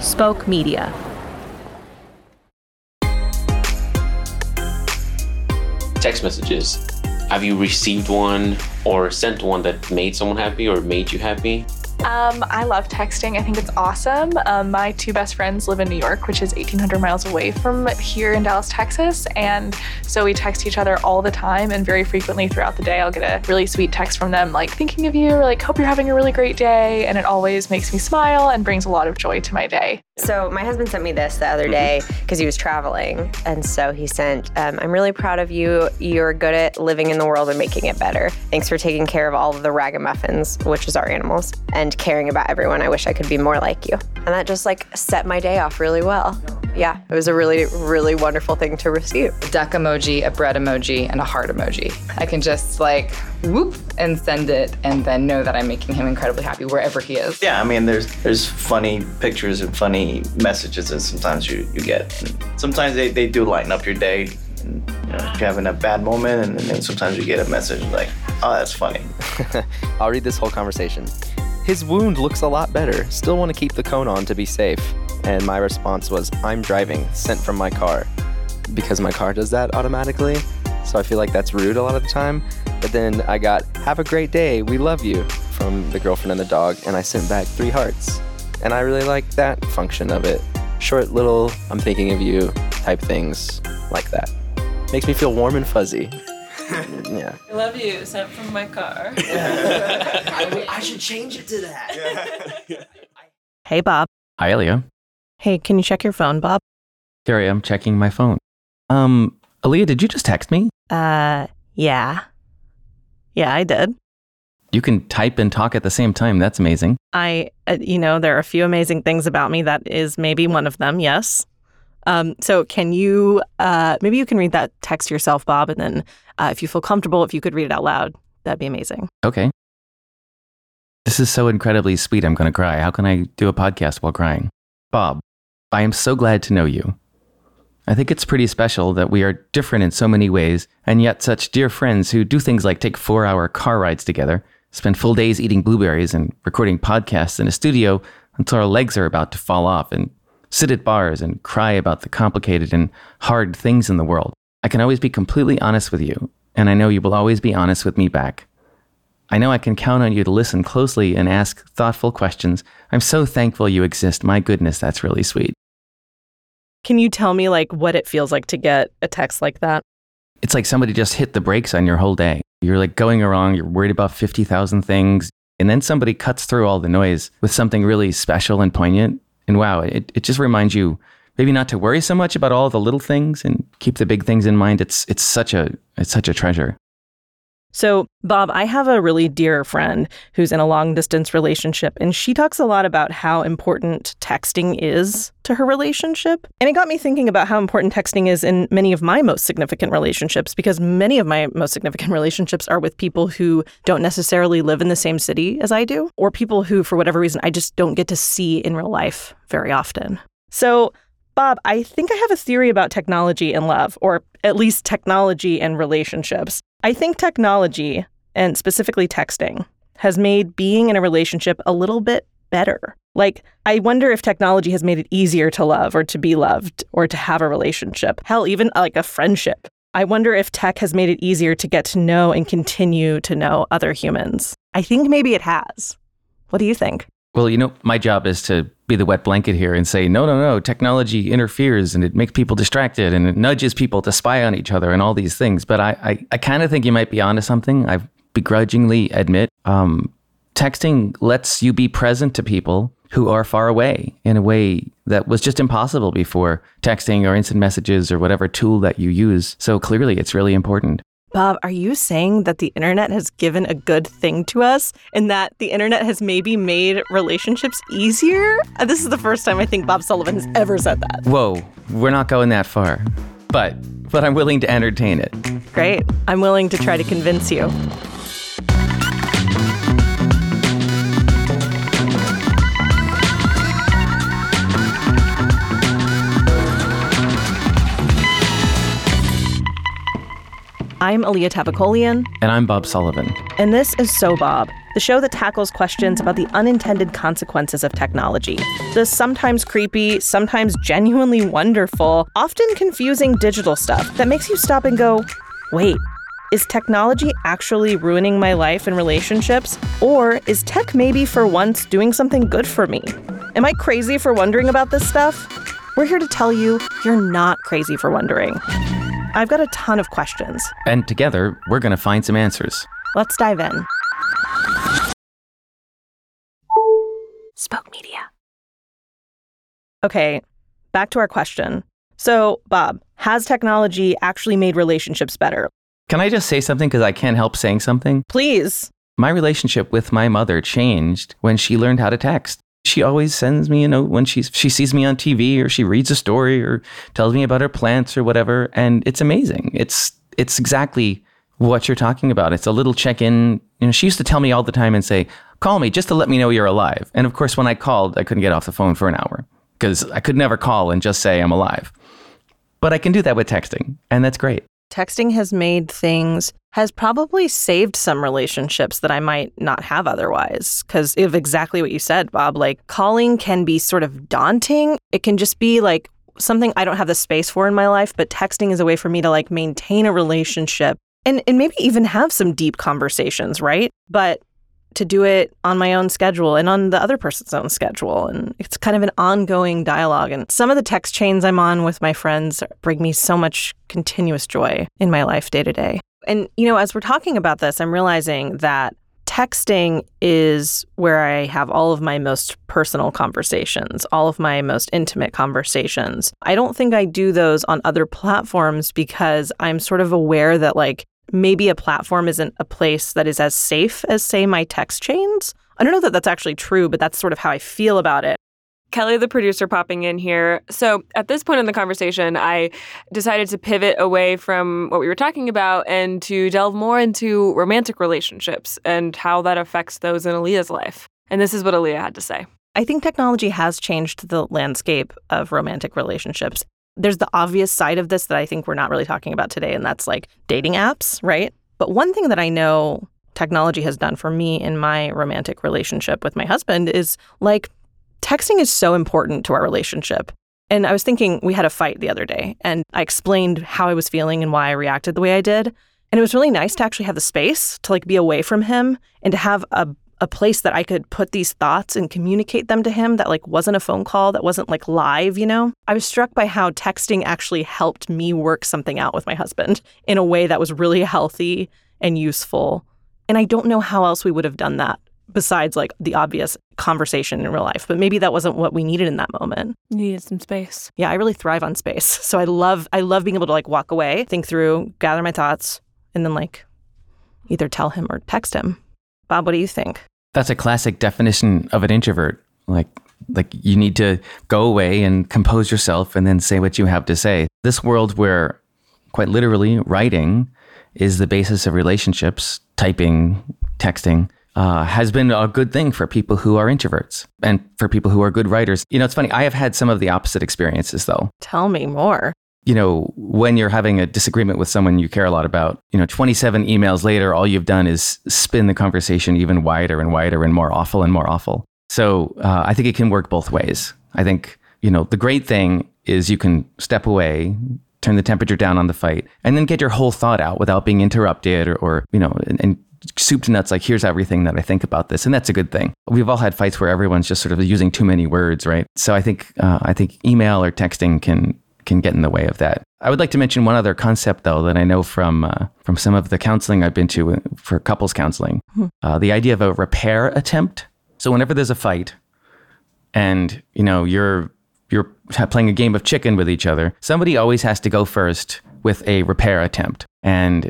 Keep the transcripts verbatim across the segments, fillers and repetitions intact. Spoke Media. Text messages. Have you received one or sent one that made someone happy or made you happy? Um, I love texting. I think it's awesome. Um, my two best friends live in New York, which is eighteen hundred miles away from here in Dallas, Texas. And so we text each other all the time, and very frequently throughout the day, I'll get a really sweet text from them, like, thinking of you, or like, hope you're having a really great day. And it always makes me smile and brings a lot of joy to my day. So my husband sent me this the other day because he was traveling. And so he sent, um, I'm really proud of you. You're good at living in the world and making it better. Thanks for taking care of all of the ragamuffins, which is our animals, and caring about everyone. I wish I could be more like you. And that just like set my day off really well. Yeah, it was a really, really wonderful thing to receive. A duck emoji, a bread emoji, and a heart emoji. I can just like whoop and send it, and then know that I'm making him incredibly happy wherever he is. Yeah, I mean, there's there's funny pictures and funny messages that sometimes you, you get. And sometimes they, they do lighten up your day. And, you know, if you're having a bad moment, and, and then sometimes you get a message like, oh, that's funny. I'll read this whole conversation. His wound looks a lot better. Still want to keep the cone on to be safe. And my response was, I'm driving, sent from my car. Because my car does that automatically. So I feel like that's rude a lot of the time. But then I got, have a great day, we love you, from the girlfriend and the dog. And I sent back three hearts. And I really like that function of it. Short little, I'm thinking of you type things like that. Makes me feel warm and fuzzy. Yeah. I love you, sent from my car. Yeah. I, I should change it to that. Yeah. Hey, Bob. Hi, Alia. Hey, can you check your phone, Bob? Here I am checking my phone. Um, Alia, did you just text me? Uh, yeah. Yeah, I did. You can type and talk at the same time. That's amazing. I, uh, you know, there are a few amazing things about me. That is maybe one of them, yes. Um, so can you, uh, maybe you can read that text yourself, Bob, and then uh, if you feel comfortable, if you could read it out loud, that'd be amazing. Okay. This is so incredibly sweet, I'm going to cry. How can I do a podcast while crying? Bob, I am so glad to know you. I think it's pretty special that we are different in so many ways, and yet such dear friends who do things like take four-hour car rides together, spend full days eating blueberries and recording podcasts in a studio until our legs are about to fall off, and sit at bars and cry about the complicated and hard things in the world. I can always be completely honest with you, and I know you will always be honest with me back. I know I can count on you to listen closely and ask thoughtful questions. I'm so thankful you exist. My goodness, that's really sweet. Can you tell me, like, what it feels like to get a text like that? It's like somebody just hit the brakes on your whole day. You're, like, going wrong. You're worried about fifty thousand things. And then somebody cuts through all the noise with something really special and poignant. And wow, it, it just reminds you maybe not to worry so much about all the little things and keep the big things in mind. It's it's such a it's such a treasure. So, Bob, I have a really dear friend who's in a long distance relationship, and she talks a lot about how important texting is to her relationship. And it got me thinking about how important texting is in many of my most significant relationships, because many of my most significant relationships are with people who don't necessarily live in the same city as I do, or people who, for whatever reason, I just don't get to see in real life very often. So, Bob, I think I have a theory about technology and love, or at least technology and relationships. I think technology, and specifically texting, has made being in a relationship a little bit better. Like, I wonder if technology has made it easier to love or to be loved or to have a relationship. Hell, even like a friendship. I wonder if tech has made it easier to get to know and continue to know other humans. I think maybe it has. What do you think? Well, you know, my job is to be the wet blanket here and say, no, no, no, technology interferes and it makes people distracted and it nudges people to spy on each other and all these things. But I, I, I kind of think you might be onto something. I begrudgingly admit um, texting lets you be present to people who are far away in a way that was just impossible before texting or instant messages or whatever tool that you use. So clearly it's really important. Bob, are you saying that the internet has given a good thing to us and that the internet has maybe made relationships easier? This is the first time I think Bob Sullivan has ever said that. Whoa, we're not going that far. But, but I'm willing to entertain it. Great. I'm willing to try to convince you. I'm Alia Tavakolian. And I'm Bob Sullivan. And this is So Bob, the show that tackles questions about the unintended consequences of technology. The sometimes creepy, sometimes genuinely wonderful, often confusing digital stuff that makes you stop and go, wait, is technology actually ruining my life and relationships? Or is tech maybe for once doing something good for me? Am I crazy for wondering about this stuff? We're here to tell you you're not crazy for wondering. I've got a ton of questions. And together, we're going to find some answers. Let's dive in. Spoke Media. Okay, back to our question. So, Bob, has technology actually made relationships better? Can I just say something because I can't help saying something? Please. My relationship with my mother changed when she learned how to text. She always sends me a note when she's, she sees me on T V or she reads a story or tells me about her plants or whatever. And it's amazing. It's it's exactly what you're talking about. It's a little check-in. You know, she used to tell me all the time and say, call me just to let me know you're alive. And of course, when I called, I couldn't get off the phone for an hour because I could never call and just say I'm alive. But I can do that with texting. And that's great. Texting has made things, has probably saved some relationships that I might not have otherwise. Because of exactly what you said, Bob, like calling can be sort of daunting. It can just be like something I don't have the space for in my life, but texting is a way for me to like maintain a relationship and, and maybe even have some deep conversations, right? But to do it on my own schedule and on the other person's own schedule. And it's kind of an ongoing dialogue. And some of the text chains I'm on with my friends bring me so much continuous joy in my life day to day. And, you know, as we're talking about this, I'm realizing that texting is where I have all of my most personal conversations, all of my most intimate conversations. I don't think I do those on other platforms because I'm sort of aware that, like, maybe a platform isn't a place that is as safe as, say, my text chains. I don't know that that's actually true, but that's sort of how I feel about it. Kelly, the producer, popping in here. So at this point in the conversation, I decided to pivot away from what we were talking about and to delve more into romantic relationships and how that affects those in Alia's life. And this is what Alia had to say. I think technology has changed the landscape of romantic relationships. There's the obvious side of this that I think we're not really talking about today, and that's like dating apps, right? But one thing that I know technology has done for me in my romantic relationship with my husband is, like, texting is so important to our relationship. And I was thinking, we had a fight the other day, and I explained how I was feeling and why I reacted the way I did. And it was really nice to actually have the space to, like, be away from him and to have a a place that I could put these thoughts and communicate them to him that, like, wasn't a phone call, that wasn't, like, live, you know? I was struck by how texting actually helped me work something out with my husband in a way that was really healthy and useful. And I don't know how else we would have done that besides, like, the obvious conversation in real life. But maybe that wasn't what we needed in that moment. You needed some space. Yeah, I really thrive on space. So I love, I love being able to, like, walk away, think through, gather my thoughts, and then, like, either tell him or text him. Bob, what do you think? That's a classic definition of an introvert. Like, like you need to go away and compose yourself and then say what you have to say. This world where, quite literally, writing is the basis of relationships, typing, texting, uh, has been a good thing for people who are introverts and for people who are good writers. You know, it's funny. I have had some of the opposite experiences, though. Tell me more. You know, when you're having a disagreement with someone you care a lot about, you know, twenty-seven emails later, all you've done is spin the conversation even wider and wider and more awful and more awful. So uh, I think it can work both ways. I think, you know, the great thing is you can step away, turn the temperature down on the fight, and then get your whole thought out without being interrupted or, or you know, and, and soup to nuts, like, here's everything that I think about this. And that's a good thing. We've all had fights where everyone's just sort of using too many words, right? So I think uh, I think email or texting can... can get in the way of that. I would like to mention one other concept, though, that I know from uh, from some of the counseling I've been to for couples counseling, uh, the idea of a repair attempt. So whenever there's a fight, and you know you're you're playing a game of chicken with each other, somebody always has to go first with a repair attempt. And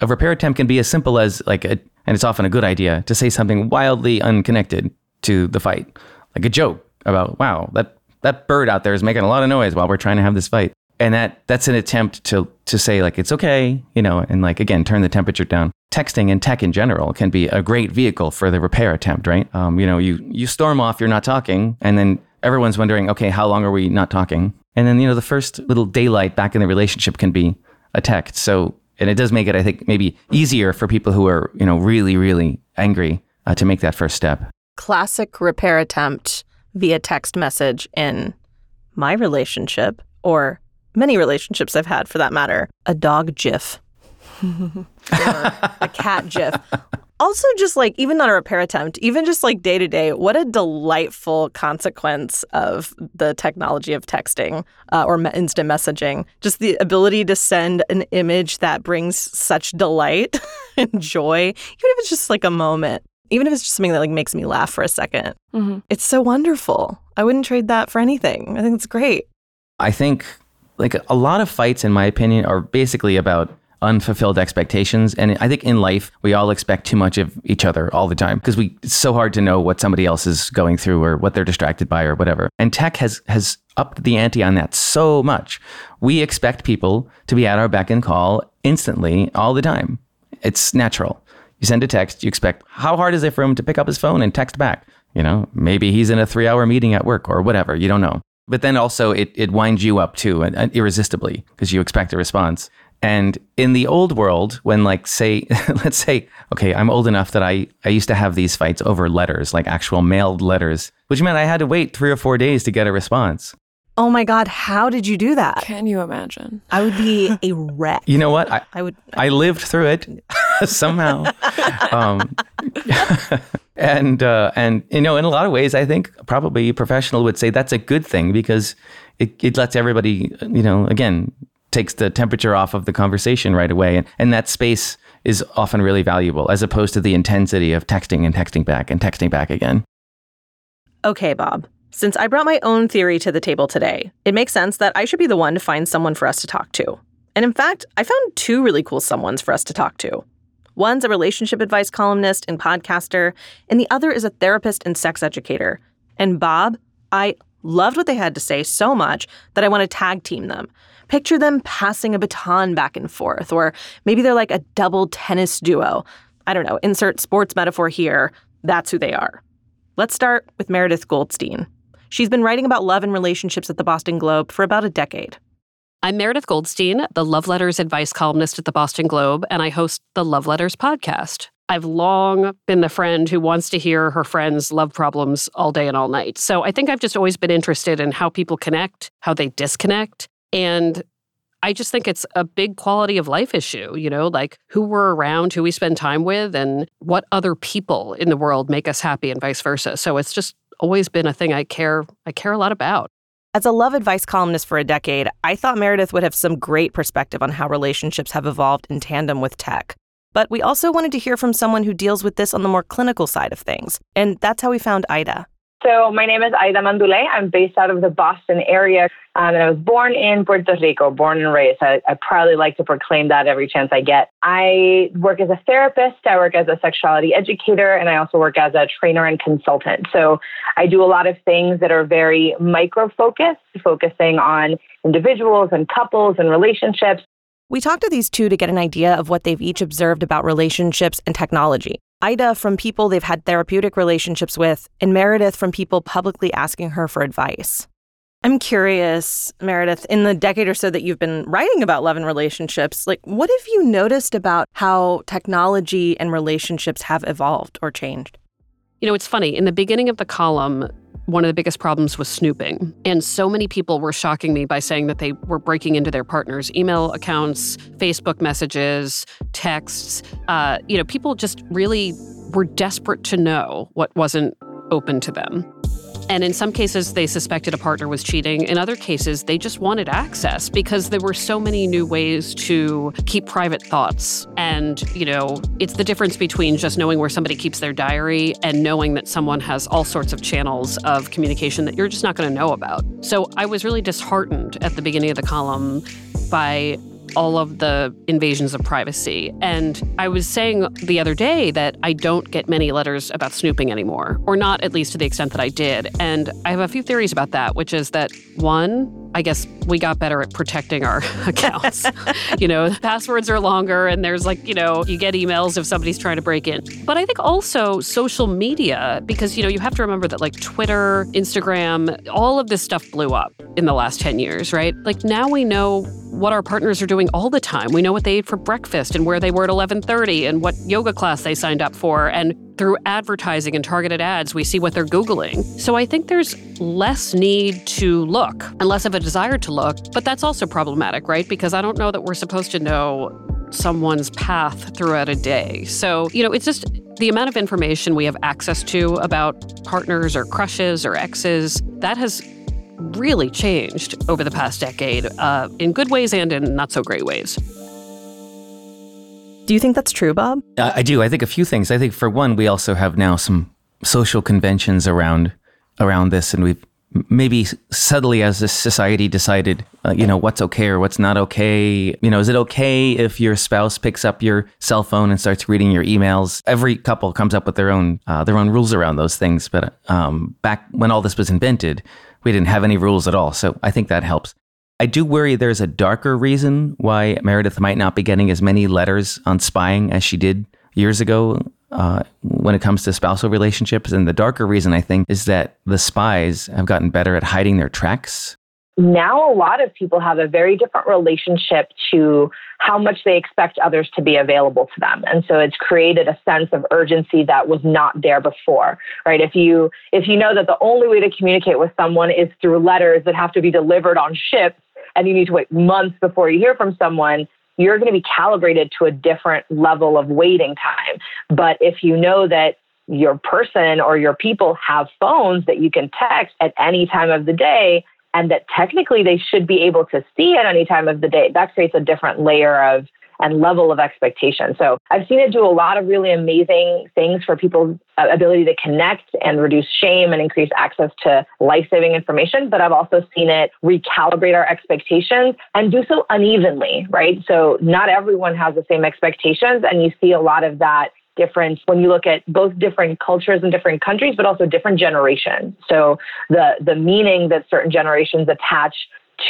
a repair attempt can be as simple as like, a, and it's often a good idea to say something wildly unconnected to the fight, like a joke about, wow, that. That bird out there is making a lot of noise while we're trying to have this fight. And that that's an attempt to to say, like, it's okay, you know, and, like, again, turn the temperature down. Texting and tech in general can be a great vehicle for the repair attempt, right? Um, you know, you, you storm off, you're not talking, and then everyone's wondering, okay, how long are we not talking? And then, you know, the first little daylight back in the relationship can be a text. So, and it does make it, I think, maybe easier for people who are, you know, really, really angry uh, to make that first step. Classic repair attempt via text message in my relationship, or many relationships I've had for that matter. A dog gif or a cat gif. Also, just like, even not a repair attempt, even just like day to day, what a delightful consequence of the technology of texting uh, or instant messaging. Just the ability to send an image that brings such delight and joy, even if it's just like a moment, even if it's just something that like makes me laugh for a second. Mm-hmm. It's so wonderful. I wouldn't trade that for anything. I think it's great. I think like a lot of fights, in my opinion, are basically about unfulfilled expectations. And I think in life, we all expect too much of each other all the time because we it's so hard to know what somebody else is going through or what they're distracted by or whatever. And tech has has upped the ante on that so much. We expect people to be at our beck and call instantly all the time. It's natural. You send a text, you expect, how hard is it for him to pick up his phone and text back? You know, maybe he's in a three hour meeting at work or whatever. You don't know. But then also it, it winds you up too, and, and irresistibly, because you expect a response. And in the old world, when like, say, let's say, okay, I'm old enough that I, I used to have these fights over letters, like actual mailed letters, which meant I had to wait three or four days to get a response. Oh my God, how did you do that? Can you imagine? I would be a wreck. You know what? I, I would. I lived through it somehow. um, and, uh, and, you know, in a lot of ways, I think probably a professional would say that's a good thing because it, it lets everybody, you know, again, takes the temperature off of the conversation right away. And, and that space is often really valuable as opposed to the intensity of texting and texting back and texting back again. Okay, Bob, since I brought my own theory to the table today, it makes sense that I should be the one to find someone for us to talk to. And in fact, I found two really cool someones for us to talk to. One's a relationship advice columnist and podcaster, and the other is a therapist and sex educator. And Bob, I loved what they had to say so much that I want to tag team them. Picture them passing a baton back and forth, or maybe they're like a double tennis duo. I don't know, insert sports metaphor here. That's who they are. Let's start with Meredith Goldstein. She's been writing about love and relationships at the Boston Globe for about a decade. I'm Meredith Goldstein, the Love Letters advice columnist at the Boston Globe, and I host the Love Letters podcast. I've long been the friend who wants to hear her friend's love problems all day and all night. So I think I've just always been interested in how people connect, how they disconnect. And I just think it's a big quality of life issue, you know, like who we're around, who we spend time with, and what other people in the world make us happy and vice versa. So it's just always been a thing I care, I care a lot about. As a love advice columnist for a decade, I thought Meredith would have some great perspective on how relationships have evolved in tandem with tech. But we also wanted to hear from someone who deals with this on the more clinical side of things. And that's how we found Aida. So my name is Aida Manduley. I'm based out of the Boston area. Um, and I was born in Puerto Rico, born and raised. I, I proudly like to proclaim that every chance I get. I work as a therapist. I work as a sexuality educator. And I also work as a trainer and consultant. So I do a lot of things that are very micro-focused, focusing on individuals and couples and relationships. We talked to these two to get an idea of what they've each observed about relationships and technology. Aida from people they've had therapeutic relationships with, and Meredith from people publicly asking her for advice. I'm curious, Meredith, in the decade or so that you've been writing about love and relationships, like what have you noticed about how technology and relationships have evolved or changed? You know, it's funny. In the beginning of the column, one of the biggest problems was snooping. And so many people were shocking me by saying that they were breaking into their partners' email accounts, Facebook messages, texts. Uh, you know, people just really were desperate to know what wasn't open to them. And in some cases, they suspected a partner was cheating. In other cases, they just wanted access because there were so many new ways to keep private thoughts. And, you know, it's the difference between just knowing where somebody keeps their diary and knowing that someone has all sorts of channels of communication that you're just not going to know about. So I was really disheartened at the beginning of the column by all of the invasions of privacy. And I was saying the other day that I don't get many letters about snooping anymore, or not at least to the extent that I did. And I have a few theories about that, which is that one, I guess we got better at protecting our accounts. You know, passwords are longer and there's like, you know, you get emails if somebody's trying to break in. But I think also social media, because, you know, you have to remember that like Twitter, Instagram, all of this stuff blew up in the last ten years, right? Like now we know what our partners are doing all the time. We know what they ate for breakfast and where they were at eleven thirty and what yoga class they signed up for. And through advertising and targeted ads, we see what they're Googling. So I think there's less need to look and less of a desire to look. But that's also problematic, right? Because I don't know that we're supposed to know someone's path throughout a day. So, you know, it's just the amount of information we have access to about partners or crushes or exes, that has really changed over the past decade, uh, in good ways and in not so great ways. Do you think that's true, Bob? Uh, I do. I think a few things. I think, for one, we also have now some social conventions around around this, and we've maybe subtly as a society decided, uh, you know, what's okay or what's not okay. You know, is it okay if your spouse picks up your cell phone and starts reading your emails? Every couple comes up with their own uh, their own rules around those things. But um, back when all this was invented, we didn't have any rules at all. So I think that helps. I do worry there's a darker reason why Meredith might not be getting as many letters on spying as she did years ago uh, when it comes to spousal relationships. And the darker reason, I think, is that the spies have gotten better at hiding their tracks. Now, a lot of people have a very different relationship to how much they expect others to be available to them. And so it's created a sense of urgency that was not there before, right? If you if you know that the only way to communicate with someone is through letters that have to be delivered on ships, and you need to wait months before you hear from someone, you're going to be calibrated to a different level of waiting time. But if you know that your person or your people have phones that you can text at any time of the day, and that technically they should be able to see at any time of the day, that creates a different layer of and level of expectation. So I've seen it do a lot of really amazing things for people's ability to connect and reduce shame and increase access to life-saving information. But I've also seen it recalibrate our expectations and do so unevenly, right? So not everyone has the same expectations. And you see a lot of that difference when you look at both different cultures and different countries, but also different generations. So the the meaning that certain generations attach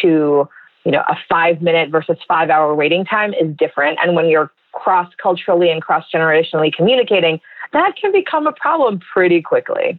to, you know, a five-minute versus five-hour waiting time is different. And when you're cross-culturally and cross-generationally communicating, that can become a problem pretty quickly.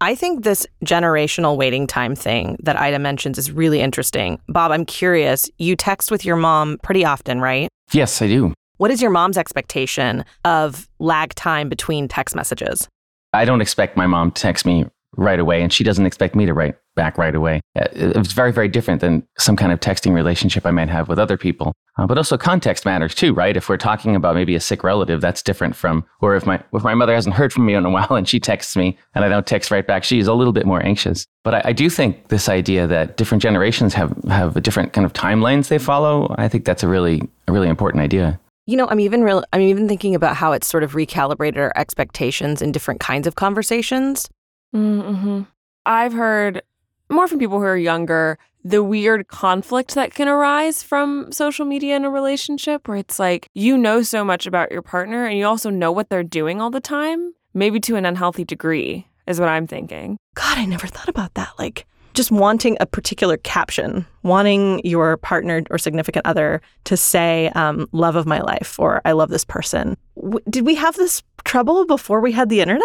I think this generational waiting time thing that Aida mentions is really interesting. Bob, I'm curious. You text with your mom pretty often, right? Yes, I do. What is your mom's expectation of lag time between text messages? I don't expect my mom to text me right away, and she doesn't expect me to write back right away. It's very, very different than some kind of texting relationship I might have with other people. Uh, but also context matters too, right? If we're talking about maybe a sick relative, that's different from, or if my if my mother hasn't heard from me in a while and she texts me and I don't text right back, she's a little bit more anxious. But I, I do think this idea that different generations have, have a different kind of timelines they follow, I think that's a really, a really important idea. You know, I'm even real. I'm even thinking about how it's sort of recalibrated our expectations in different kinds of conversations. Mm-hmm. I've heard more from people who are younger, the weird conflict that can arise from social media in a relationship where it's like, you know so much about your partner and you also know what they're doing all the time, maybe to an unhealthy degree is what I'm thinking. God, I never thought about that. Like just wanting a particular caption, wanting your partner or significant other to say, um, love of my life or I love this person. W- did we have this trouble before we had the internet?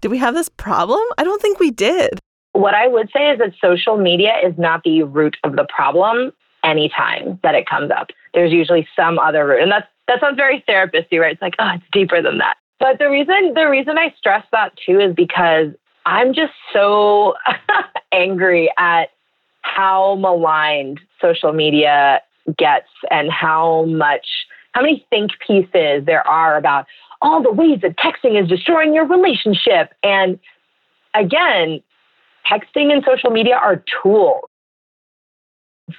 Did we have this problem? I don't think we did. What I would say is that social media is not the root of the problem anytime that it comes up. There's usually some other root. And that's, that sounds very therapist-y, right? It's like, oh, it's deeper than that. But the reason the reason I stress that too is because I'm just so angry at how maligned social media gets and how much, how many think pieces there are about all the ways that texting is destroying your relationship. And again, texting and social media are tools.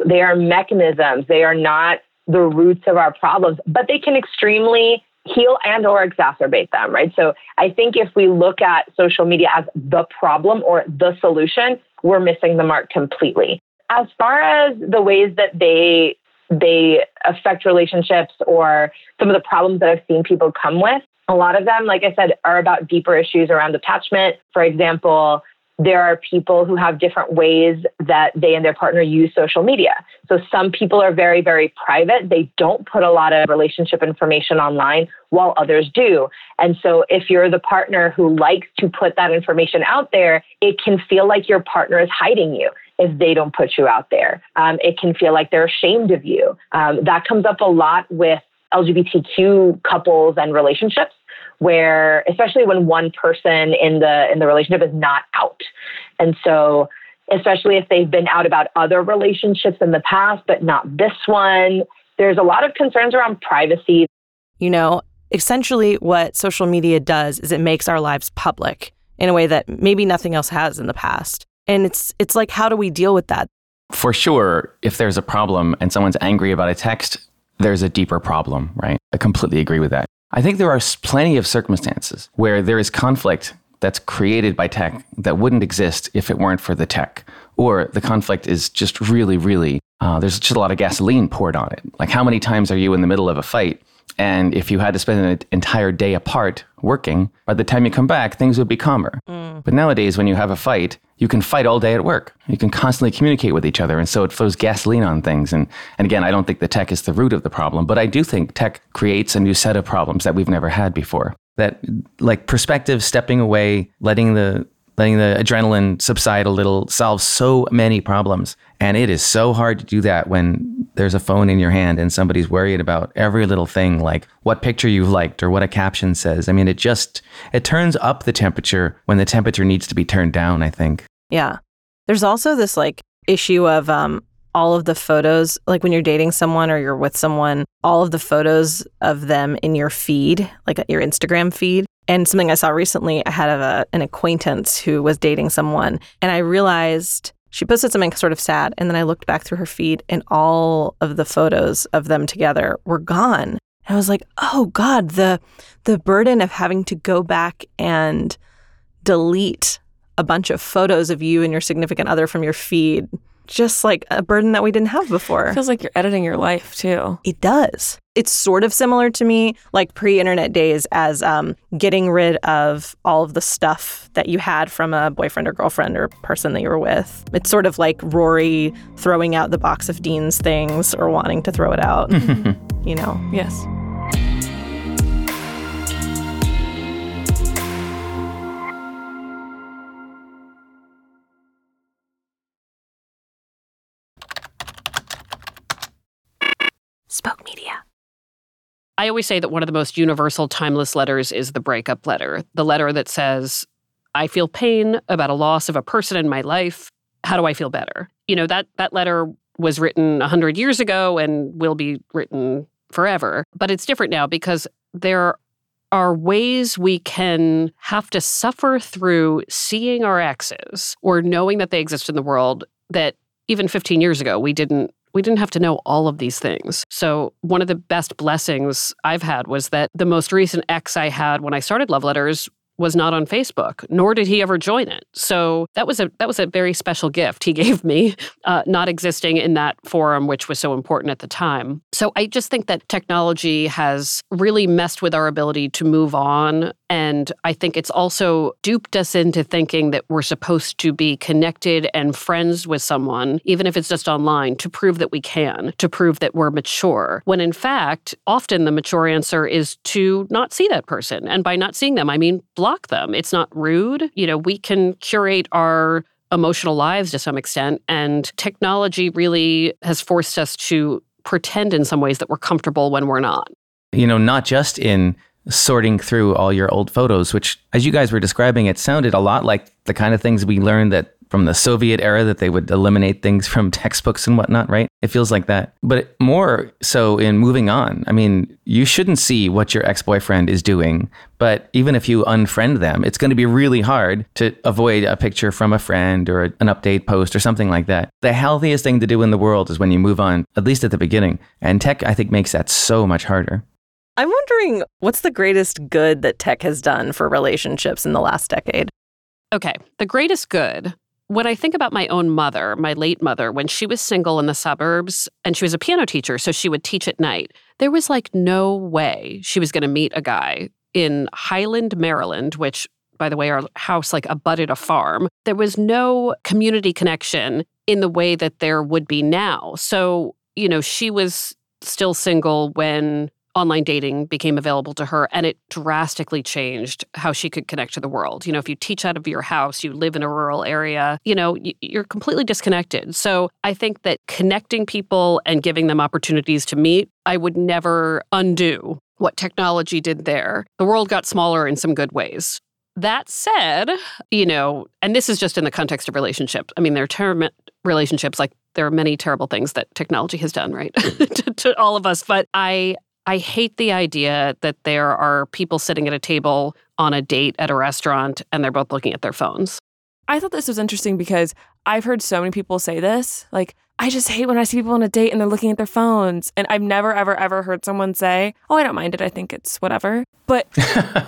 They are mechanisms. They are not the roots of our problems, but they can extremely heal and or exacerbate them, right? So I think if we look at social media as the problem or the solution, we're missing the mark completely. As far as the ways that they they affect relationships or some of the problems that I've seen people come with, a lot of them, like I said, are about deeper issues around attachment. For example, there are people who have different ways that they and their partner use social media. So some people are very, very private. They don't put a lot of relationship information online while others do. And so if you're the partner who likes to put that information out there, it can feel like your partner is hiding you. if they don't put you out there. Um, it can feel like they're ashamed of you. Um, that comes up a lot with L G B T Q couples and relationships, where especially when one person in the in the relationship is not out. And so especially if they've been out about other relationships in the past, but not this one, there's a lot of concerns around privacy. You know, essentially what social media does is it makes our lives public in a way that maybe nothing else has in the past. And it's it's like, how do we deal with that? For sure, if there's a problem and someone's angry about a text, there's a deeper problem, right? I completely agree with that. I think there are plenty of circumstances where there is conflict that's created by tech that wouldn't exist if it weren't for the tech. Or the conflict is just really, really, uh, there's just a lot of gasoline poured on it. Like, how many times are you in the middle of a fight? And if you had to spend an entire day apart working, by the time you come back, things would be calmer. Mm. But nowadays, when you have a fight, you can fight all day at work. You can constantly communicate with each other. And so it throws gasoline on things. And, and again, I don't think the tech is the root of the problem, but I do think tech creates a new set of problems that we've never had before. That, like, perspective, stepping away, letting the letting the adrenaline subside a little, solves so many problems. And it is so hard to do that when there's a phone in your hand and somebody's worried about every little thing, like what picture you've liked or what a caption says. I mean, it just, it turns up the temperature when the temperature needs to be turned down, I think. Yeah. There's also this, like, issue of um, all of the photos, like when you're dating someone or you're with someone, all of the photos of them in your feed, like your Instagram feed. And something I saw recently, I had a, an acquaintance who was dating someone, and I realized she posted something sort of sad. And then I looked back through her feed, and all of the photos of them together were gone. And I was like, oh God, the the burden of having to go back and delete a bunch of photos of you and your significant other from your feed. Just like a burden that we didn't have before. It feels like you're editing your life, too. It does. It's sort of similar to me, like pre-internet days, as um, getting rid of all of the stuff that you had from a boyfriend or girlfriend or person that you were with. It's sort of like Rory throwing out the box of Dean's things or wanting to throw it out, you know? Yes. Spoke Media. I always say that one of the most universal, timeless letters is the breakup letter. The letter that says, I feel pain about a loss of a person in my life. How do I feel better? You know, that, that letter was written one hundred years ago and will be written forever. But it's different now because there are ways we can have to suffer through seeing our exes or knowing that they exist in the world that even fifteen years ago we didn't We didn't have to know all of these things. So one of the best blessings I've had was that the most recent ex I had when I started Love Letters was not on Facebook, nor did he ever join it. So that was a that was a very special gift he gave me, uh, not existing in that forum, which was so important at the time. So I just think that technology has really messed with our ability to move on. And I think it's also duped us into thinking that we're supposed to be connected and friends with someone, even if it's just online, to prove that we can, to prove that we're mature. When in fact, often the mature answer is to not see that person. And by not seeing them, I mean block them. It's not rude. You know, we can curate our emotional lives to some extent. And technology really has forced us to pretend in some ways that we're comfortable when we're not. You know, not just in sorting through all your old photos, which, as you guys were describing, it sounded a lot like the kind of things we learned that from the Soviet era, that they would eliminate things from textbooks and whatnot, right? It feels like that. But more so in moving on. I mean, you shouldn't see what your ex-boyfriend is doing, but even if you unfriend them, it's going to be really hard to avoid a picture from a friend or an update post or something like that. The healthiest thing to do in the world is when you move on, at least at the beginning. And tech, I think, makes that so much harder. I'm wondering, what's the greatest good that tech has done for relationships in the last decade? Okay, the greatest good. When I think about my own mother, my late mother, when she was single in the suburbs, and she was a piano teacher, so she would teach at night, there was like no way she was going to meet a guy in Highland, Maryland, which, by the way, our house like abutted a farm. There was no community connection in the way that there would be now. So, you know, she was still single when online dating became available to her, and it drastically changed how she could connect to the world. You know, if you teach out of your house, you live in a rural area, you know, you're completely disconnected. So I think that connecting people and giving them opportunities to meet, I would never undo what technology did there. The world got smaller in some good ways. That said, you know, and this is just in the context of relationships. I mean, there are ter- relationships, like there are many terrible things that technology has done, right, to, to all of us. But I I hate the idea that there are people sitting at a table on a date at a restaurant and they're both looking at their phones. I thought this was interesting because I've heard so many people say this, like, I just hate when I see people on a date and they're looking at their phones. And I've never, ever, ever heard someone say, oh, I don't mind it. I think it's whatever. But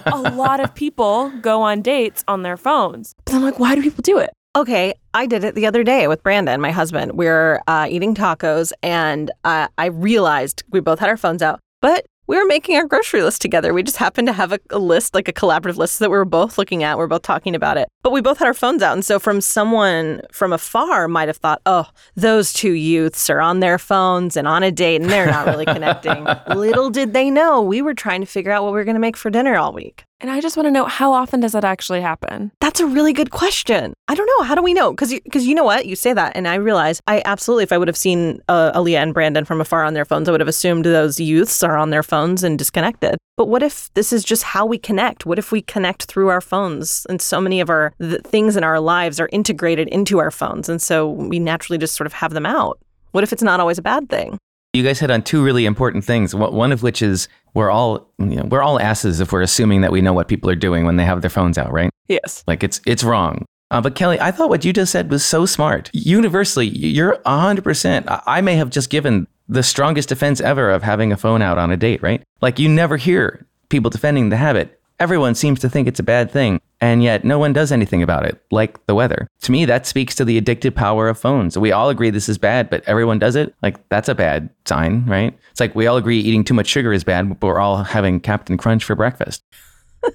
a lot of people go on dates on their phones. But I'm like, why do people do it? Okay, I did it the other day with Brandon, my husband. We were uh, eating tacos and uh, I realized we both had our phones out, but we were making our grocery list together. We just happened to have a, a list, like a collaborative list that we were both looking at. We were both talking about it, but we both had our phones out. And so from someone from afar might have thought, oh, those two youths are on their phones and on a date and they're not really connecting. Little did they know we were trying to figure out what we were going to make for dinner all week. And I just want to know, how often does that actually happen? That's a really good question. I don't know. How do we know? Because you, you know what? You say that. And I realize I absolutely, if I would have seen uh, Alia and Brandon from afar on their phones, I would have assumed those youths are on their phones and disconnected. But what if this is just how we connect? What if we connect through our phones? And so many of our the things in our lives are integrated into our phones. And so we naturally just sort of have them out. What if it's not always a bad thing? You guys hit on two really important things, one of which is we're all, you know, we're all asses if we're assuming that we know what people are doing when they have their phones out, right? Yes. Like, it's it's wrong. Uh, but Kelly, I thought what you just said was so smart. Universally, you're one hundred percent. I may have just given the strongest defense ever of having a phone out on a date, right? Like, you never hear people defending the habit. Everyone seems to think it's a bad thing, and yet no one does anything about it, like the weather. To me, that speaks to the addictive power of phones. We all agree this is bad, but everyone does it. Like, that's a bad sign, right? It's like we all agree eating too much sugar is bad, but we're all having Captain Crunch for breakfast.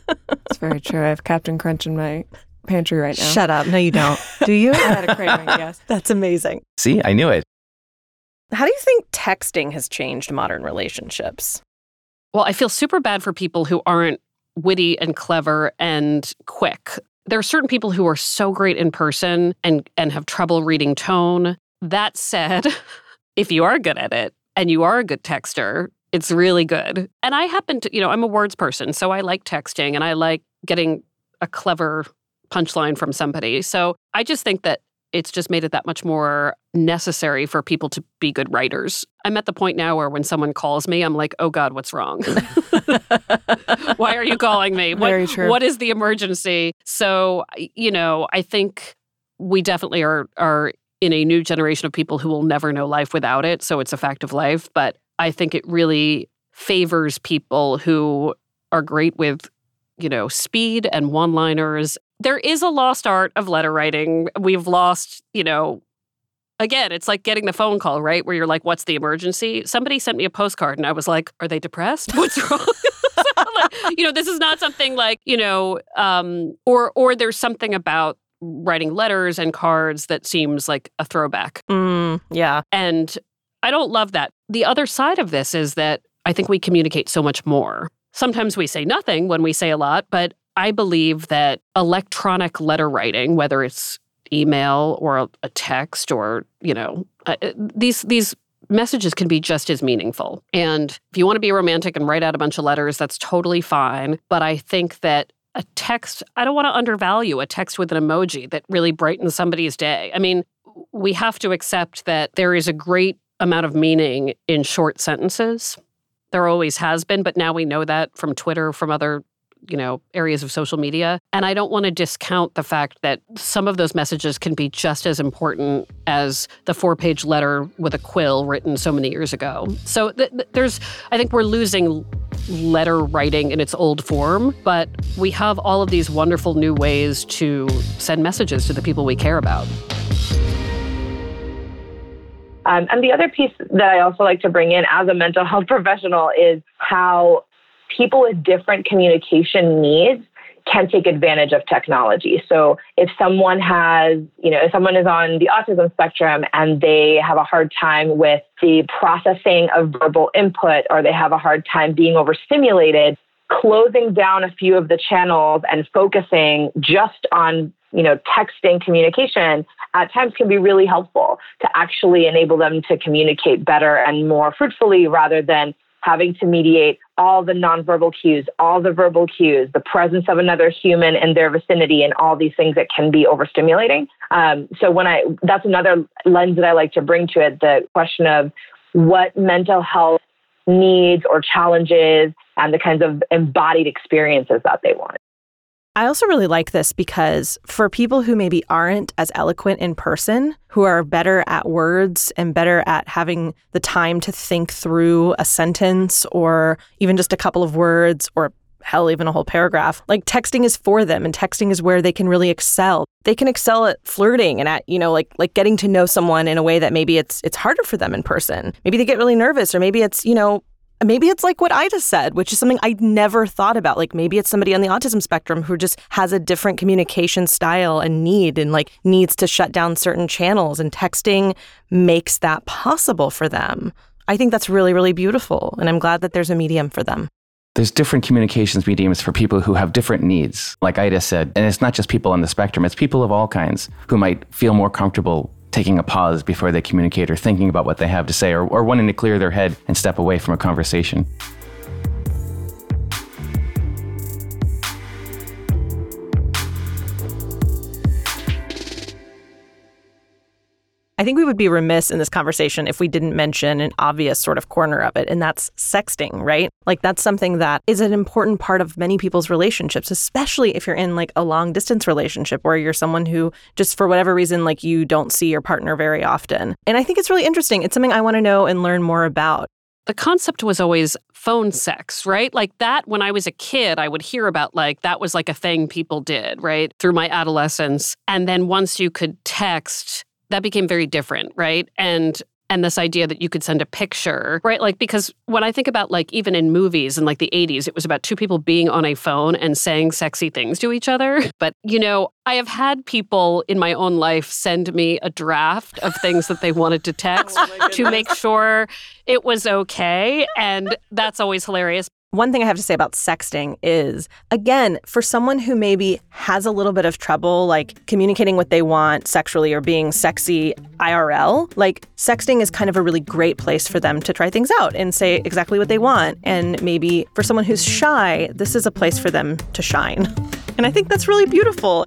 That's very true. I have Captain Crunch in my pantry right now. Shut up. No, you don't. Do you? I had a craving, yes. That's amazing. See, I knew it. How do you think texting has changed modern relationships? Well, I feel super bad for people who aren't witty and clever and quick. There are certain people who are so great in person and, and have trouble reading tone. That said, if you are good at it and you are a good texter, it's really good. And I happen to, you know, I'm a words person, so I like texting and I like getting a clever punchline from somebody. So I just think that it's just made it that much more necessary for people to be good writers. I'm at the point now where when someone calls me, I'm like, oh God, what's wrong? Why are you calling me? What, Very true. What is the emergency? So, you know, I think we definitely are are in a new generation of people who will never know life without it. So it's a fact of life. But I think it really favors people who are great with, you know, speed and one-liners. There is a lost art of letter writing. We've lost, you know, again, it's like getting the phone call, right? Where you're like, what's the emergency? Somebody sent me a postcard and I was like, are they depressed? What's wrong? Like, you know, this is not something like, you know, um, or or there's something about writing letters and cards that seems like a throwback. Mm, yeah. And I don't love that. The other side of this is that I think we communicate so much more. Sometimes we say nothing when we say a lot, but I believe that electronic letter writing, whether it's email or a text or, you know, uh, these these messages can be just as meaningful. And if you want to be romantic and write out a bunch of letters, that's totally fine. But I think that a text, I don't want to undervalue a text with an emoji that really brightens somebody's day. I mean, we have to accept that there is a great amount of meaning in short sentences. There always has been, but now we know that from Twitter, from other you know, areas of social media. And I don't want to discount the fact that some of those messages can be just as important as the four-page letter with a quill written so many years ago. So th- th- there's, I think we're losing letter writing in its old form, but we have all of these wonderful new ways to send messages to the people we care about. Um, and the other piece that I also like to bring in as a mental health professional is how people with different communication needs can take advantage of technology. So if someone has, you know, if someone is on the autism spectrum and they have a hard time with the processing of verbal input, or they have a hard time being overstimulated, closing down a few of the channels and focusing just on, you know, texting communication at times can be really helpful to actually enable them to communicate better and more fruitfully, rather than having to mediate all the nonverbal cues, all the verbal cues, the presence of another human in their vicinity, and all these things that can be overstimulating. Um, so when I, that's another lens that I like to bring to it, the question of what mental health needs or challenges and the kinds of embodied experiences that they want. I also really like this because for people who maybe aren't as eloquent in person, who are better at words and better at having the time to think through a sentence or even just a couple of words or hell, even a whole paragraph, like texting is for them, and texting is where they can really excel. They can excel at flirting and at, you know, like like getting to know someone in a way that maybe it's it's harder for them in person. Maybe they get really nervous, or maybe it's, you know, maybe it's like what Aida said, which is something I'd never thought about. Like maybe it's somebody on the autism spectrum who just has a different communication style and need and like needs to shut down certain channels, and texting makes that possible for them. I think that's really, really beautiful. And I'm glad that there's a medium for them. There's different communications mediums for people who have different needs, like Aida said. And it's not just people on the spectrum. It's people of all kinds who might feel more comfortable taking a pause before they communicate, or thinking about what they have to say, or, or wanting to clear their head and step away from a conversation. I think we would be remiss in this conversation if we didn't mention an obvious sort of corner of it, and that's sexting, right? Like that's something that is an important part of many people's relationships, especially if you're in like a long distance relationship where you're someone who just for whatever reason, like you don't see your partner very often. And I think it's really interesting. It's something I want to know and learn more about. The concept was always phone sex, right? Like that, when I was a kid, I would hear about like, that was like a thing people did, right? Through my adolescence. And then once you could text, that became very different, right? And and this idea that you could send a picture, right? Like, because when I think about like even in movies in like the eighties, it was about two people being on a phone and saying sexy things to each other. But, you know, I have had people in my own life send me a draft of things that they wanted to text oh to make sure it was okay. And that's always hilarious. One thing I have to say about sexting is, again, for someone who maybe has a little bit of trouble, like communicating what they want sexually or being sexy I R L, like sexting is kind of a really great place for them to try things out and say exactly what they want. And maybe for someone who's shy, this is a place for them to shine. And I think that's really beautiful.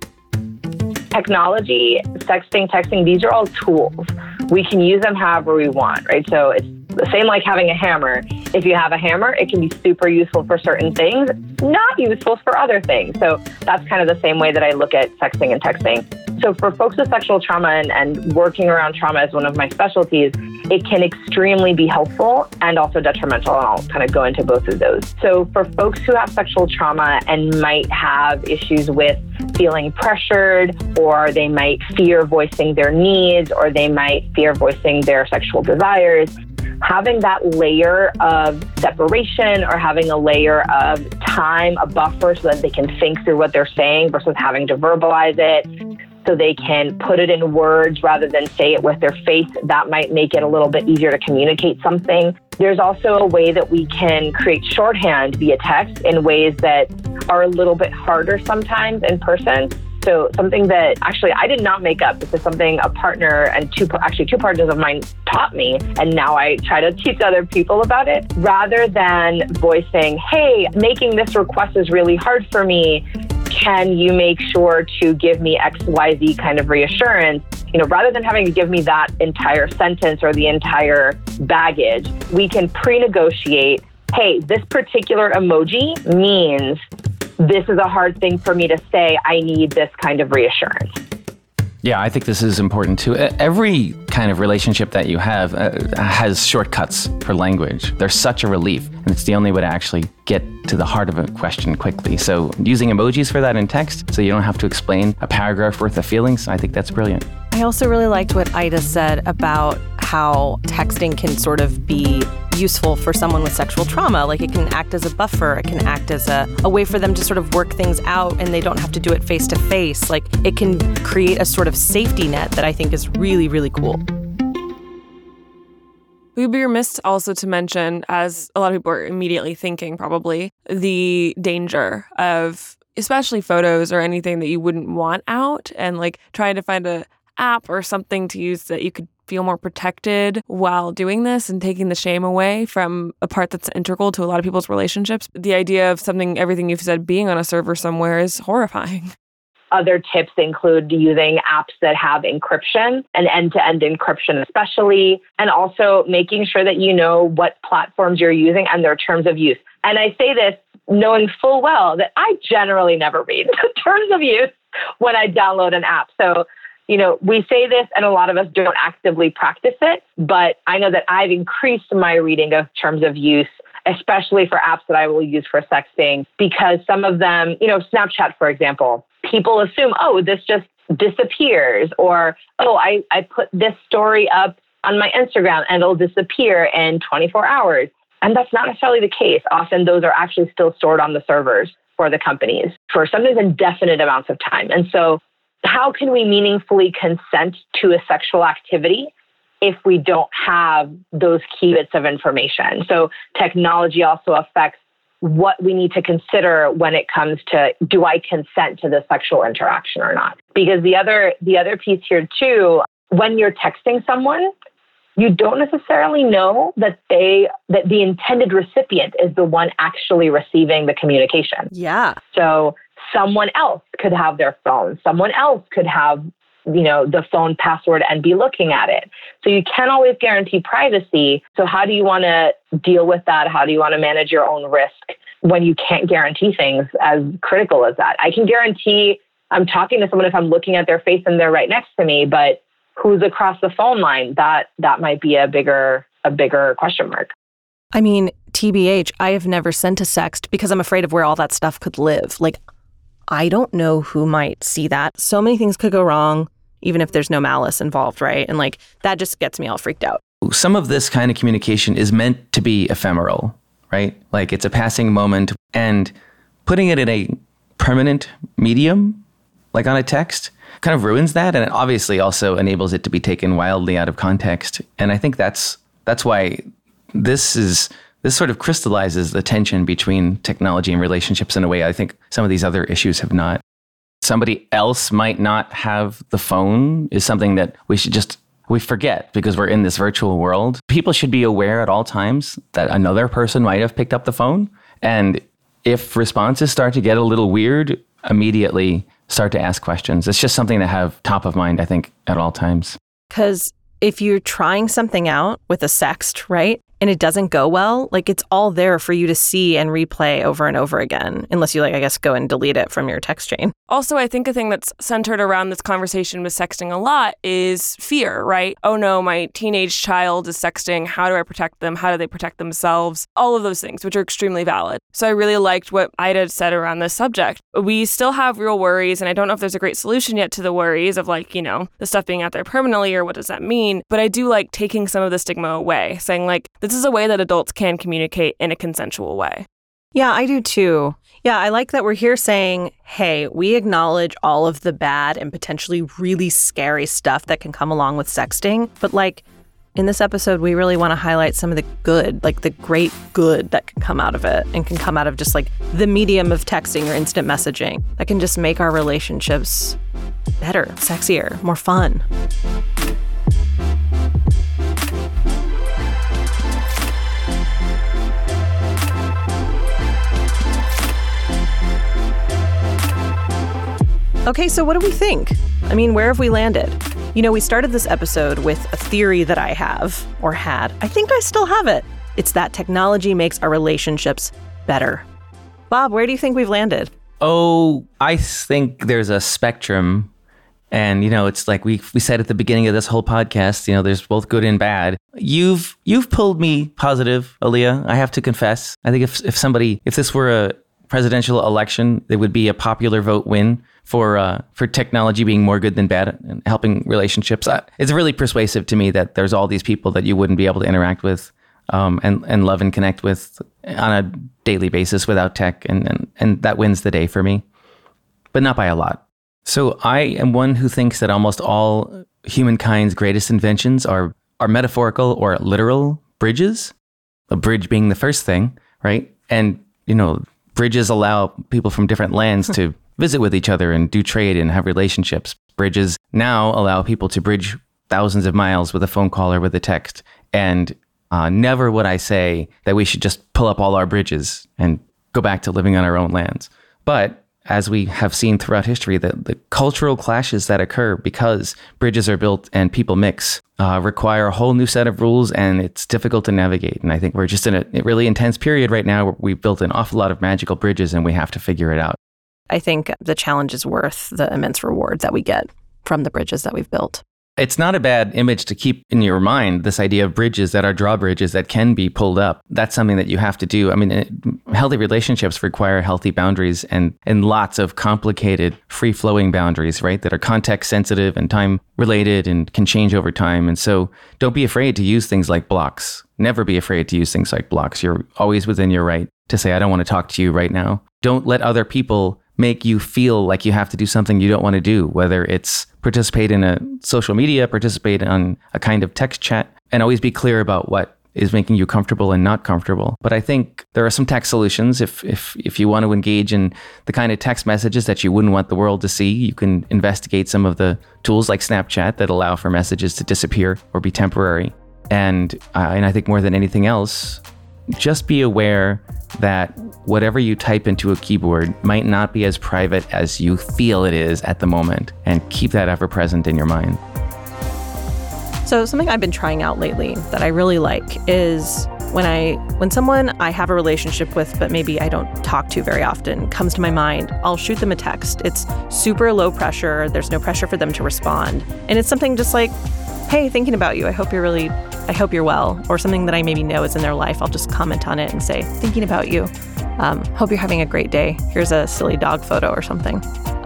Technology, sexting, texting, these are all tools. We can use them however we want, right? So it's the same like having a hammer. If you have a hammer, it can be super useful for certain things, not useful for other things. So that's kind of the same way that I look at sexting and texting. So for folks with sexual trauma and, and working around trauma is one of my specialties, it can extremely be helpful and also detrimental. And I'll kind of go into both of those. So for folks who have sexual trauma and might have issues with feeling pressured, or they might fear voicing their needs, or they might fear voicing their sexual desires, having that layer of separation or having a layer of time, a buffer so that they can think through what they're saying versus having to verbalize it, so they can put it in words rather than say it with their face, that might make it a little bit easier to communicate something. There's also a way that we can create shorthand via text in ways that are a little bit harder sometimes in person. So something that actually I did not make up. This is something a partner and two, actually two partners of mine taught me. And now I try to teach other people about it, rather than voicing, hey, making this request is really hard for me. Can you make sure to give me X Y Z kind of reassurance? You know, rather than having to give me that entire sentence or the entire baggage, we can pre-negotiate, hey, this particular emoji means this is a hard thing for me to say. I need this kind of reassurance. Yeah, I think this is important too. Every kind of relationship that you have uh, has shortcuts for language. They're such a relief, and it's the only way to actually get to the heart of a question quickly. So using emojis for that in text, so you don't have to explain a paragraph worth of feelings, I think that's brilliant. I also really liked what Aida said about how texting can sort of be useful for someone with sexual trauma. Like, it can act as a buffer. It can act as a, a way for them to sort of work things out, and they don't have to do it face to face. Like, it can create a sort of safety net that I think is really, really cool. We would be remiss also to mention, as a lot of people are immediately thinking probably, the danger of especially photos or anything that you wouldn't want out, and like trying to find a app or something to use that you could feel more protected while doing this and taking the shame away from a part that's integral to a lot of people's relationships. The idea of something, everything you've said, being on a server somewhere is horrifying. Other tips include using apps that have encryption and end-to-end encryption especially, and also making sure that you know what platforms you're using and their terms of use. And I say this knowing full well that I generally never read the terms of use when I download an app. So, you know, we say this and a lot of us don't actively practice it, but I know that I've increased my reading of terms of use, especially for apps that I will use for sexting, because some of them, you know, Snapchat, for example, people assume, oh, this just disappears, or, oh, I, I put this story up on my Instagram and it'll disappear in twenty-four hours. And that's not necessarily the case. Often those are actually still stored on the servers for the companies for sometimes indefinite amounts of time. And so how can we meaningfully consent to a sexual activity if we don't have those key bits of information? So technology also affects what we need to consider when it comes to, do I consent to the sexual interaction or not? Because the other the other piece here too, when you're texting someone, you don't necessarily know that they that the intended recipient is the one actually receiving the communication. Yeah. So someone else could have their phone. Someone else could have, you know, the phone password and be looking at it. So you can't always guarantee privacy. So how do you want to deal with that? How do you want to manage your own risk when you can't guarantee things as critical as that? I can guarantee I'm talking to someone if I'm looking at their face and they're right next to me, but who's across the phone line? That that might be a bigger a bigger question mark. I mean, T B H, I have never sent a sext because I'm afraid of where all that stuff could live. Like, I don't know who might see that. So many things could go wrong, even if there's no malice involved, right? And like, that just gets me all freaked out. Some of this kind of communication is meant to be ephemeral, right? Like, it's a passing moment, and putting it in a permanent medium, like on a text, kind of ruins that. And it obviously also enables it to be taken wildly out of context. And I think that's that's why this is This sort of crystallizes the tension between technology and relationships in a way I think some of these other issues have not. Somebody else might not have the phone is something that we should just, we forget because we're in this virtual world. People should be aware at all times that another person might have picked up the phone. And if responses start to get a little weird, immediately start to ask questions. It's just something to have top of mind, I think, at all times. Because if you're trying something out with a sext, right, and it doesn't go well, like, it's all there for you to see and replay over and over again, unless you, like, I guess, go and delete it from your text chain. Also, I think a thing that's centered around this conversation with sexting a lot is fear, right? Oh, no, my teenage child is sexting. How do I protect them? How do they protect themselves? All of those things, which are extremely valid. So I really liked what Aida said around this subject. We still have real worries, and I don't know if there's a great solution yet to the worries of, like, you know, the stuff being out there permanently, or what does that mean? But I do like taking some of the stigma away, saying, like, this is a way that adults can communicate in a consensual way. Yeah, I do too. Yeah, I like that we're here saying, hey, we acknowledge all of the bad and potentially really scary stuff that can come along with sexting. But, like, in this episode, we really want to highlight some of the good, like the great good that can come out of it, and can come out of just, like, the medium of texting or instant messaging that can just make our relationships better, sexier, more fun. Okay, so what do we think? I mean, where have we landed? You know, we started this episode with a theory that I have, or had. I think I still have it. It's that technology makes our relationships better. Bob, where do you think we've landed? Oh, I think there's a spectrum. And, you know, it's like we we said at the beginning of this whole podcast, you know, there's both good and bad. You've you've pulled me positive, Alia. I have to confess. I think if if somebody, if this were a presidential election, there would be a popular vote win for uh, for technology being more good than bad and helping relationships. It's really persuasive to me that there's all these people that you wouldn't be able to interact with um, and, and love and connect with on a daily basis without tech. And, and, and that wins the day for me, but not by a lot. So I am one who thinks that almost all humankind's greatest inventions are, are metaphorical or literal bridges, a bridge being the first thing, right? And, you know, bridges allow people from different lands to visit with each other and do trade and have relationships. Bridges now allow people to bridge thousands of miles with a phone call or with a text. And uh, never would I say that we should just pull up all our bridges and go back to living on our own lands. But as we have seen throughout history, the, the cultural clashes that occur because bridges are built and people mix uh, require a whole new set of rules, and it's difficult to navigate. And I think we're just in a really intense period right now where we've built an awful lot of magical bridges and we have to figure it out. I think the challenge is worth the immense reward that we get from the bridges that we've built. It's not a bad image to keep in your mind, this idea of bridges that are drawbridges that can be pulled up. That's something that you have to do. I mean, it, healthy relationships require healthy boundaries and, and lots of complicated, free-flowing boundaries, right, that are context-sensitive and time-related and can change over time. And so don't be afraid to use things like blocks. Never be afraid to use things like blocks. You're always within your right to say, I don't want to talk to you right now. Don't let other people make you feel like you have to do something you don't want to do, whether it's participate in a social media, participate on a kind of text chat, and always be clear about what is making you comfortable and not comfortable. But I think there are some text solutions. If if if you want to engage in the kind of text messages that you wouldn't want the world to see, you can investigate some of the tools like Snapchat that allow for messages to disappear or be temporary. And uh, and I think more than anything else, just be aware that whatever you type into a keyboard might not be as private as you feel it is at the moment, and keep that ever present in your mind. So something I've been trying out lately that I really like is when I, when someone I have a relationship with, but maybe I don't talk to very often, comes to my mind, I'll shoot them a text. It's super low pressure. There's no pressure for them to respond. And it's something just like, hey, thinking about you. I hope you're really, I hope you're well. Or something that I maybe know is in their life. I'll just comment on it and say, thinking about you. Um, hope you're having a great day. Here's a silly dog photo or something.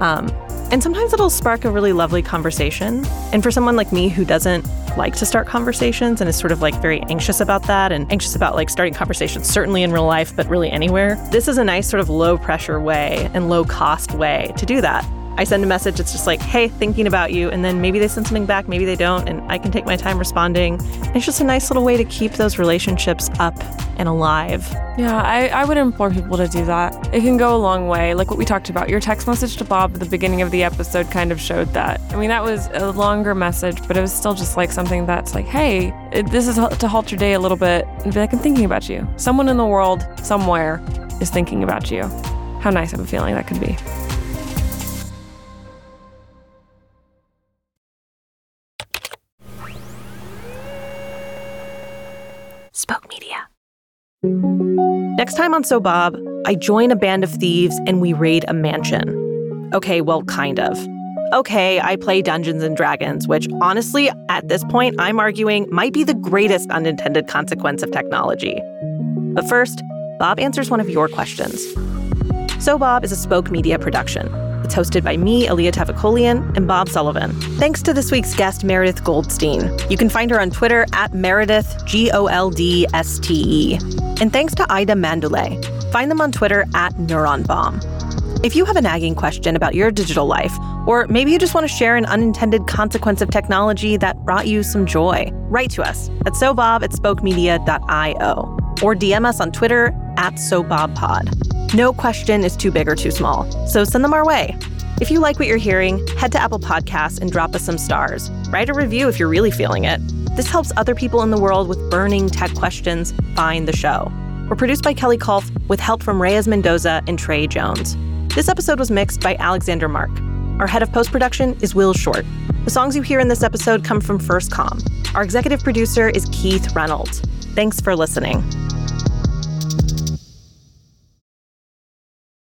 Um, and sometimes it'll spark a really lovely conversation. And for someone like me who doesn't like to start conversations and is sort of like very anxious about that and anxious about like starting conversations, certainly in real life, but really anywhere, this is a nice sort of low pressure way and low cost way to do that. I send a message, it's just like, hey, thinking about you. And then maybe they send something back, maybe they don't, and I can take my time responding. It's just a nice little way to keep those relationships up and alive. Yeah, I, I would implore people to do that. It can go a long way. Like what we talked about, your text message to Bob at the beginning of the episode kind of showed that. I mean, that was a longer message, but it was still just like something that's like, hey, this is to halt your day a little bit and be like, I'm thinking about you. Someone in the world somewhere is thinking about you. How nice of a feeling that could be. Spoke Media. Next time on So Bob, I join a band of thieves and we raid a mansion. Okay, well, kind of. Okay, I play Dungeons and Dragons, which honestly, at this point, I'm arguing might be the greatest unintended consequence of technology. But first, Bob answers one of your questions. So Bob is a Spoke Media production. It's hosted by me, Alia Tavakolian, and Bob Sullivan. Thanks to this week's guest, Meredith Goldstein. You can find her on Twitter at Meredith, G O L D S T E. And thanks to Aida Manduley. Find them on Twitter at Neuron Bomb. If you have a nagging question about your digital life, or maybe you just want to share an unintended consequence of technology that brought you some joy, write to us at sobob at spokemedia dot io or D M us on Twitter at SoBobPod. No question is too big or too small, so send them our way. If you like what you're hearing, head to Apple Podcasts and drop us some stars. Write a review if you're really feeling it. This helps other people in the world with burning tech questions find the show. We're produced by Kelly Kolf with help from Reyes Mendoza and Trey Jones. This episode was mixed by Alexander Mark. Our head of post-production is Will Short. The songs you hear in this episode come from FirstCom. Our executive producer is Keith Reynolds. Thanks for listening.